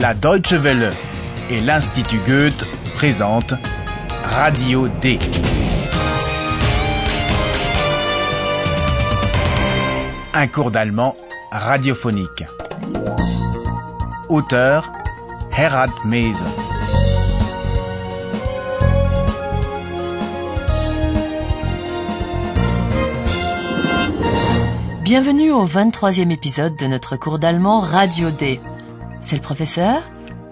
La Deutsche Welle et l'Institut Goethe présentent Radio D. Un cours d'allemand radiophonique. Auteur Herrad Meiser. Bienvenue au 23e épisode de notre cours d'allemand Radio D. C'est le professeur ?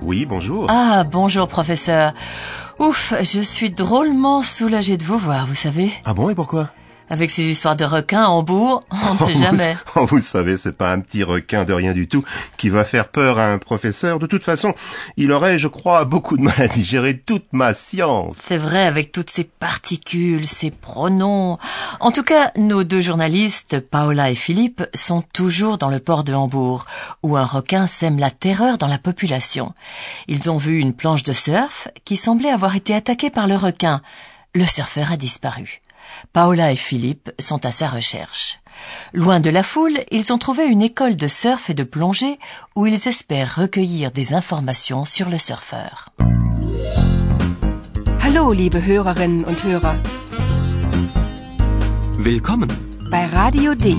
Oui, bonjour. Ah, bonjour professeur. Ouf, je suis drôlement soulagée de vous voir, vous savez. Ah bon, et pourquoi ? Avec ces histoires de requins à Hambourg, on ne sait jamais. Vous savez, c'est pas un petit requin de rien du tout qui va faire peur à un professeur. De toute façon, il aurait, je crois, beaucoup de mal à digérer toute ma science. C'est vrai, avec toutes ces particules, ces pronoms. En tout cas, nos deux journalistes, Paula et Philippe, sont toujours dans le port de Hambourg, où un requin sème la terreur dans la population. Ils ont vu une planche de surf qui semblait avoir été attaquée par le requin. Le surfeur a disparu. Paula et Philippe sont à sa recherche. Loin de la foule, ils ont trouvé une école de surf et de plongée où ils espèrent recueillir des informations sur le surfeur. Hallo, liebe Hörerinnen und Hörer. Willkommen bei Radio D.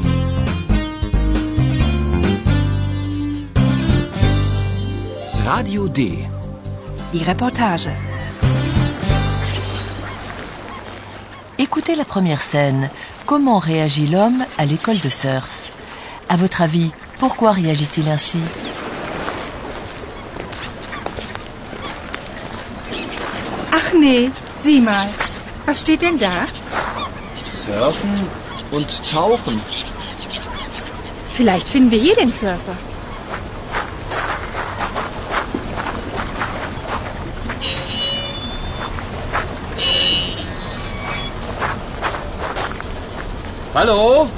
Radio D. Die Reportage. Écoutez la première scène. Comment réagit l'homme à l'école de surf ? À votre avis, pourquoi réagit-il ainsi ? Ach nee, sieh mal. Was steht denn da ? Surfen und tauchen. Vielleicht finden wir hier den Surfer. Hallo?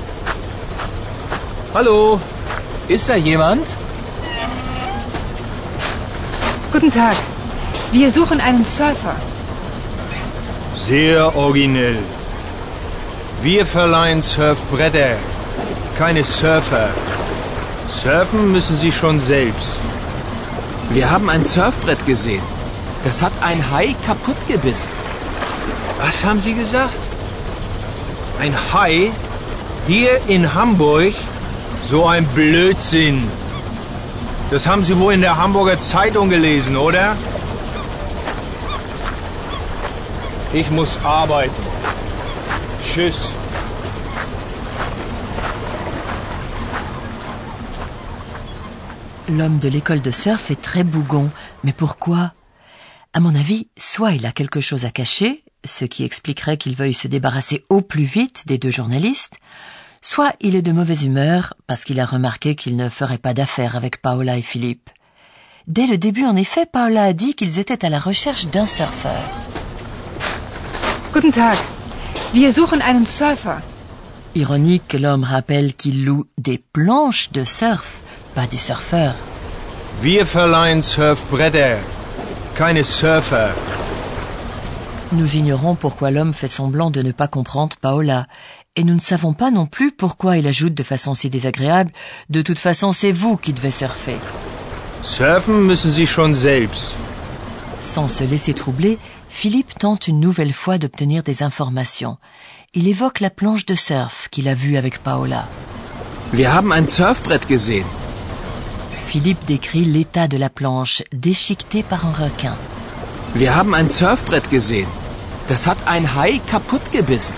Hallo? Ist da jemand? Guten Tag. Wir suchen einen Surfer. Sehr originell. Wir verleihen Surfbretter, keine Surfer. Surfen müssen Sie schon selbst. Wir haben ein Surfbrett gesehen. Das hat ein Hai kaputt gebissen. Was haben Sie gesagt? Ein Hai? Hier in Hamburg? So ein Blödsinn. Das haben Sie wohl in der Hamburger Zeitung gelesen, oder? Ich muss arbeiten. Tschüss. L'homme de l'école de surf est très bougon. Mais pourquoi ? À mon avis, soit il a quelque chose à cacher, ce qui expliquerait qu'il veuille se débarrasser au plus vite des deux journalistes, soit il est de mauvaise humeur parce qu'il a remarqué qu'il ne ferait pas d'affaires avec Paula et Philippe. Dès le début, en effet, Paula a dit qu'ils étaient à la recherche d'un surfeur. Guten Tag. Wir suchen einen Surfer. Ironique, l'homme rappelle qu'il loue des planches de surf, pas des surfeurs. Wir verleihen Surfbretter, keine Surfer. Nous ignorons pourquoi l'homme fait semblant de ne pas comprendre Paola. Et nous ne savons pas non plus pourquoi il ajoute de façon si désagréable « De toute façon, c'est vous qui devez surfer. » Surfen müssen Sie schon selbst. Sans se laisser troubler, Philippe tente une nouvelle fois d'obtenir des informations. Il évoque la planche de surf qu'il a vue avec Paola. Wir haben ein Surfbrett gesehen. Philippe décrit l'état de la planche, déchiquetée par un requin. Wir haben ein Surfbrett gesehen. Das hat ein Hai kaputt gebissen.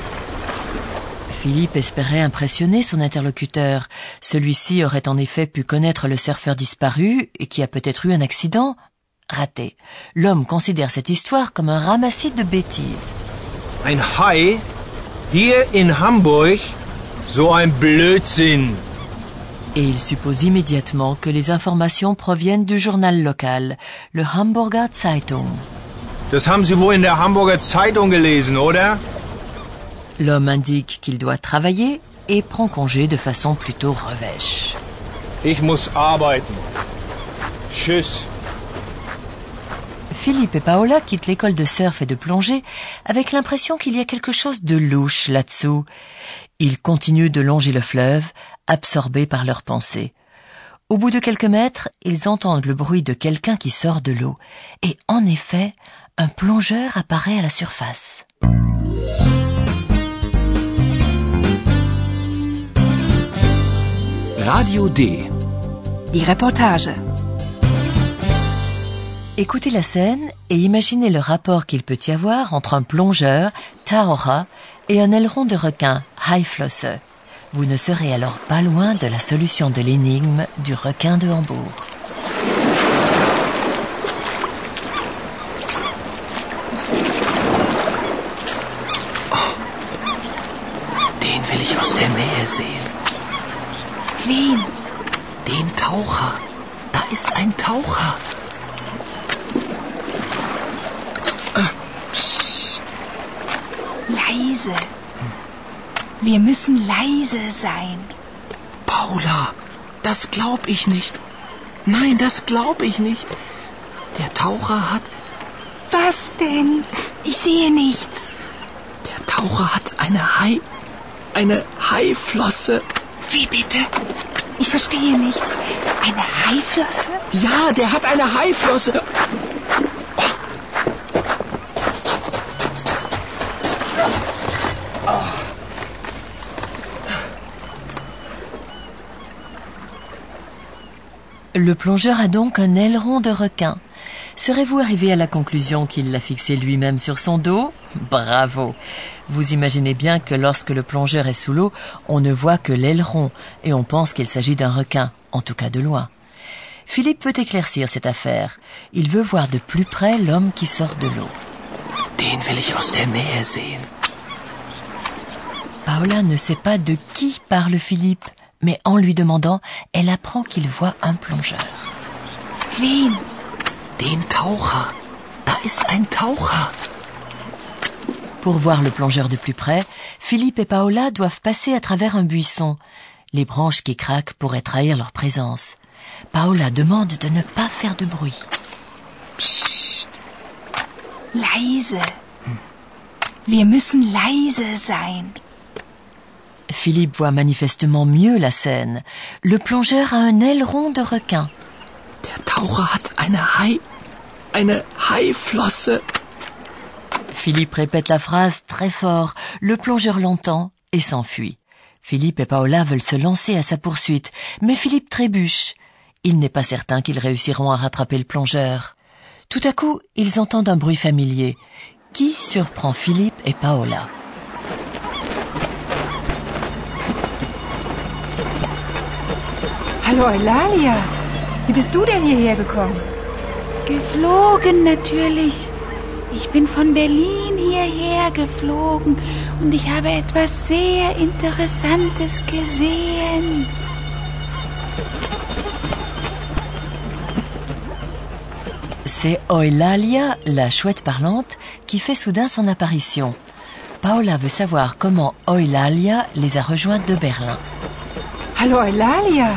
Philippe espérait impressionner son interlocuteur. Celui-ci aurait en effet pu connaître le surfeur disparu et qui a peut-être eu un accident. Raté. L'homme considère cette histoire comme un ramassis de bêtises. Ein Hai hier in Hamburg, so ein Blödsinn. Et il suppose immédiatement que les informations proviennent du journal local, le Hamburger Zeitung. Das haben Sie wohl in der Hamburger Zeitung gelesen, oder? L'homme indique qu'il doit travailler et prend congé de façon plutôt revêche. Ich muss arbeiten. Tschüss. Philippe et Paola quittent l'école de surf et de plongée avec l'impression qu'il y a quelque chose de louche là-dessous. Ils continuent de longer le fleuve, absorbés par leurs pensées. Au bout de quelques mètres, ils entendent le bruit de quelqu'un qui sort de l'eau. Et en effet, un plongeur apparaît à la surface. Radio D. Die Reportage. Écoutez la scène et imaginez le rapport qu'il peut y avoir entre un plongeur, Taora, et un aileron de requin, Haiflosse. Vous ne serez alors pas loin de la solution de l'énigme du requin de Hambourg. Oh, den will ich aus der Nähe sehen. Wen? Den Taucher. Da ist ein Taucher. Psst. Leise. Wir müssen leise sein. Paula, das glaub ich nicht. Nein, das glaub ich nicht. Der Taucher hat... Was denn? Ich sehe nichts. Der Taucher hat eine Haiflosse. Wie bitte? Ich verstehe nichts. Eine Haiflosse? Ja, der hat eine Haiflosse. Le plongeur a donc un aileron de requin. Serez-vous arrivé à la conclusion qu'il l'a fixé lui-même sur son dos? Bravo! Vous imaginez bien que lorsque le plongeur est sous l'eau, on ne voit que l'aileron et on pense qu'il s'agit d'un requin, en tout cas de loin. Philippe veut éclaircir cette affaire. Il veut voir de plus près l'homme qui sort de l'eau. Den will ich aus der Nähe sehen. Paula ne sait pas de qui parle Philippe. Mais en lui demandant, elle apprend qu'il voit un plongeur. Wen? Den Taucher. Da ist ein Taucher. Pour voir le plongeur de plus près, Philippe et Paola doivent passer à travers un buisson. Les branches qui craquent pourraient trahir leur présence. Paola demande de ne pas faire de bruit. Psst. Leise. Wir müssen leise sein. Philippe voit manifestement mieux la scène. Le plongeur a un aileron de requin. Der Taucher hat eine Haiflosse. Philippe répète la phrase très fort. Le plongeur l'entend et s'enfuit. Philippe et Paola veulent se lancer à sa poursuite, mais Philippe trébuche. Il n'est pas certain qu'ils réussiront à rattraper le plongeur. Tout à coup, ils entendent un bruit familier. Qui surprend Philippe et Paola? Hallo Eulalia, wie bist du denn hierher gekommen? Geflogen natürlich. Ich bin von Berlin hierher geflogen und ich habe etwas sehr Interessantes gesehen. C'est Eulalia, la chouette parlante, qui fait soudain son apparition. Paula veut savoir comment Eulalia les a rejointes de Berlin. Hallo Eulalia.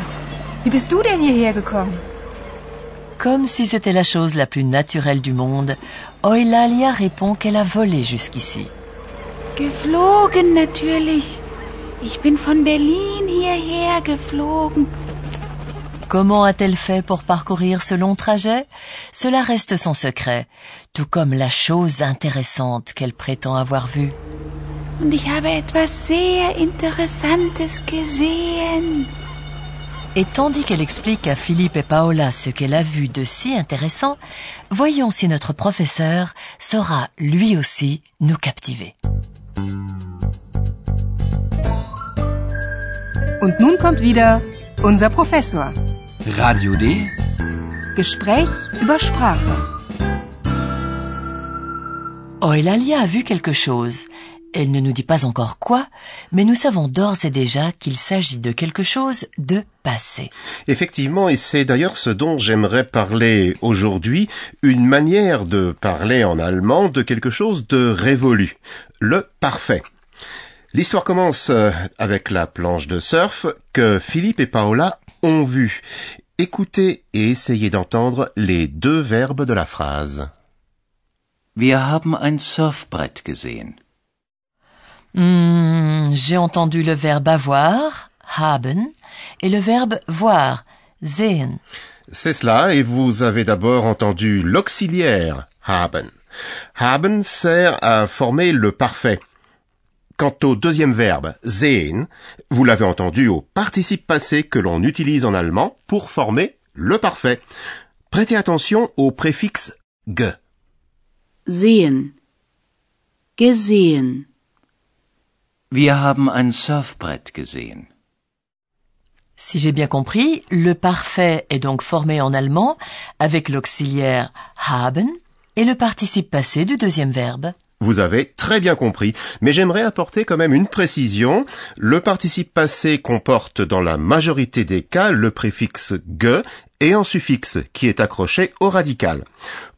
Wie bist du denn hierher gekommen? Comme si c'était la chose la plus naturelle du monde, Eulalia répond qu'elle a volé jusqu'ici. Geflogen natürlich. Ich bin von Berlin hierher geflogen. Comment a-t-elle fait pour parcourir ce long trajet? Cela reste son secret, tout comme la chose intéressante qu'elle prétend avoir vue. Und ich habe etwas sehr Interessantes gesehen. Et tandis qu'elle explique à Philippe et Paola ce qu'elle a vu de si intéressant, voyons si notre professeur saura lui aussi nous captiver. Und nun kommt wieder unser Professor. Radio D. Gespräch über Sprache. Eulalia a vu quelque chose. Elle ne nous dit pas encore quoi, mais nous savons d'ores et déjà qu'il s'agit de quelque chose de passé. Effectivement, et c'est d'ailleurs ce dont j'aimerais parler aujourd'hui, une manière de parler en allemand de quelque chose de révolu, le parfait. L'histoire commence avec la planche de surf que Philippe et Paola ont vue. Écoutez et essayez d'entendre les deux verbes de la phrase. Wir haben ein Surfbrett gesehen. J'ai entendu le verbe avoir, haben, et le verbe voir, sehen. C'est cela, et vous avez d'abord entendu l'auxiliaire haben. Haben sert à former le parfait. Quant au deuxième verbe sehen, vous l'avez entendu au participe passé que l'on utilise en allemand pour former le parfait. Prêtez attention au préfixe ge. Sehen. Gesehen. Wir haben ein Surfbrett gesehen. Si j'ai bien compris, le parfait est donc formé en allemand avec l'auxiliaire haben et le participe passé du deuxième verbe. Vous avez très bien compris, mais j'aimerais apporter quand même une précision. Le participe passé comporte dans la majorité des cas le préfixe « ge » et un suffixe qui est accroché au radical.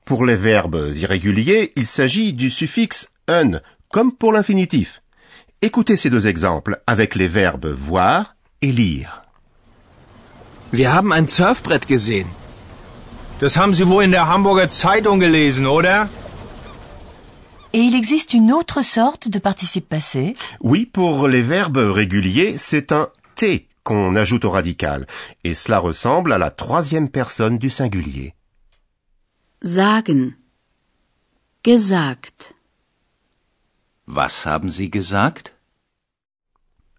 Pour les verbes irréguliers, il s'agit du suffixe « un » comme pour l'infinitif. Écoutez ces deux exemples avec les verbes « voir » et « lire ». Wir haben ein Surfbrett gesehen. Das haben Sie wohl in der Hamburger Zeitung gelesen, oder? Et il existe une autre sorte de participe passé? Oui, pour les verbes réguliers, c'est un « t » qu'on ajoute au radical. Et cela ressemble à la troisième personne du singulier. Sagen. Gesagt. Was haben Sie gesagt?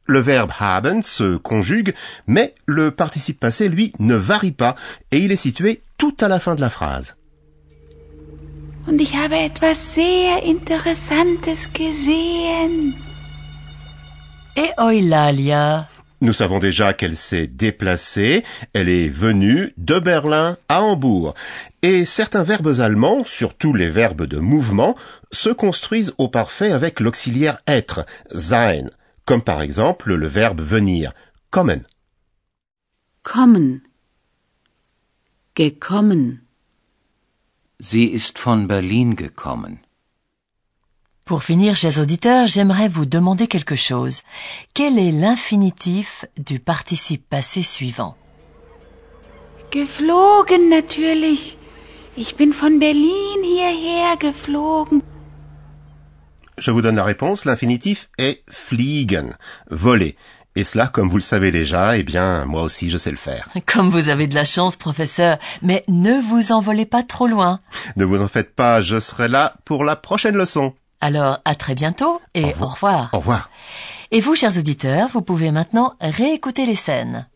Le verbe « haben » se conjugue, mais le participe passé, lui, ne varie pas et il est situé tout à la fin de la phrase. Und ich habe etwas sehr Interessantes gesehen. Et Eulalia? Nous savons déjà qu'elle s'est déplacée, elle est venue de Berlin à Hambourg. Et certains verbes allemands, surtout les verbes de mouvement, se construisent au parfait avec l'auxiliaire « être », « sein ». Comme par exemple le verbe venir, kommen. Kommen. Gekommen. Sie ist von Berlin gekommen. Pour finir, chers auditeurs, j'aimerais vous demander quelque chose. Quel est l'infinitif du participe passé suivant? Geflogen, natürlich. Ich bin von Berlin hierher geflogen. Je vous donne la réponse, l'infinitif est « fliegen », « voler ». Et cela, comme vous le savez déjà, eh bien, moi aussi, je sais le faire. Comme vous avez de la chance, professeur, mais ne vous envolez pas trop loin. Ne vous en faites pas, je serai là pour la prochaine leçon. Alors, à très bientôt et au revoir. Au revoir. Au revoir. Et vous, chers auditeurs, vous pouvez maintenant réécouter les scènes.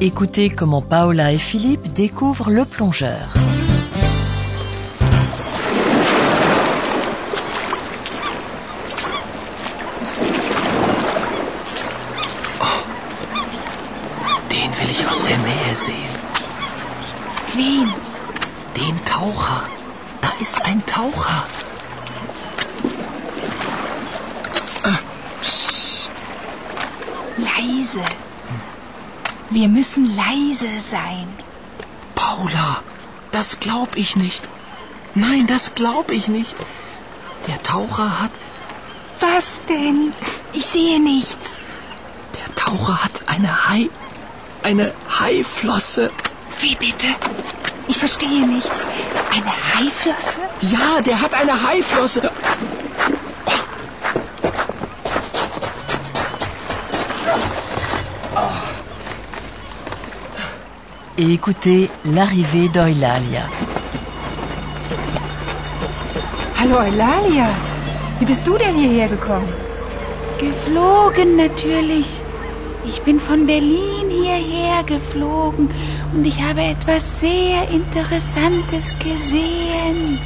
Écoutez comment Paula et Philippe découvrent le plongeur. Oh, den will ich aus der Nähe sehen. Wen? Den Taucher. Da ist ein Taucher. Psst. Leise. Wir müssen leise sein. Paula, das glaub ich nicht. Nein, das glaub ich nicht. Der Taucher hat... Was denn? Ich sehe nichts. Der Taucher hat eine Haiflosse. Wie bitte? Ich verstehe nichts. Eine Haiflosse? Ja, der hat eine Haiflosse. Et écoutez l'arrivée d'Eulalia. Hallo Eulalia, wie bist du denn hierher gekommen? Geflogen natürlich. Ich bin von Berlin hierher geflogen und ich habe etwas sehr Interessantes gesehen.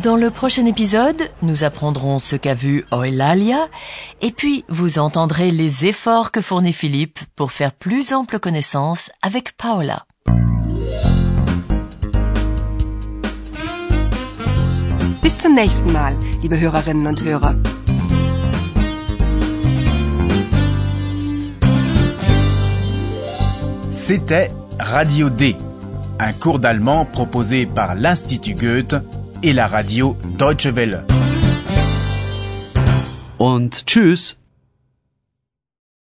Dans le prochain épisode, nous apprendrons ce qu'a vu Eulalia et puis vous entendrez les efforts que fournit Philippe pour faire plus ample connaissance avec Paula. Bis zum nächsten Mal, liebe Hörerinnen und Hörer. C'était Radio D, un cours d'allemand proposé par l'Institut Goethe et la radio Deutsche Welle. Und tschüss.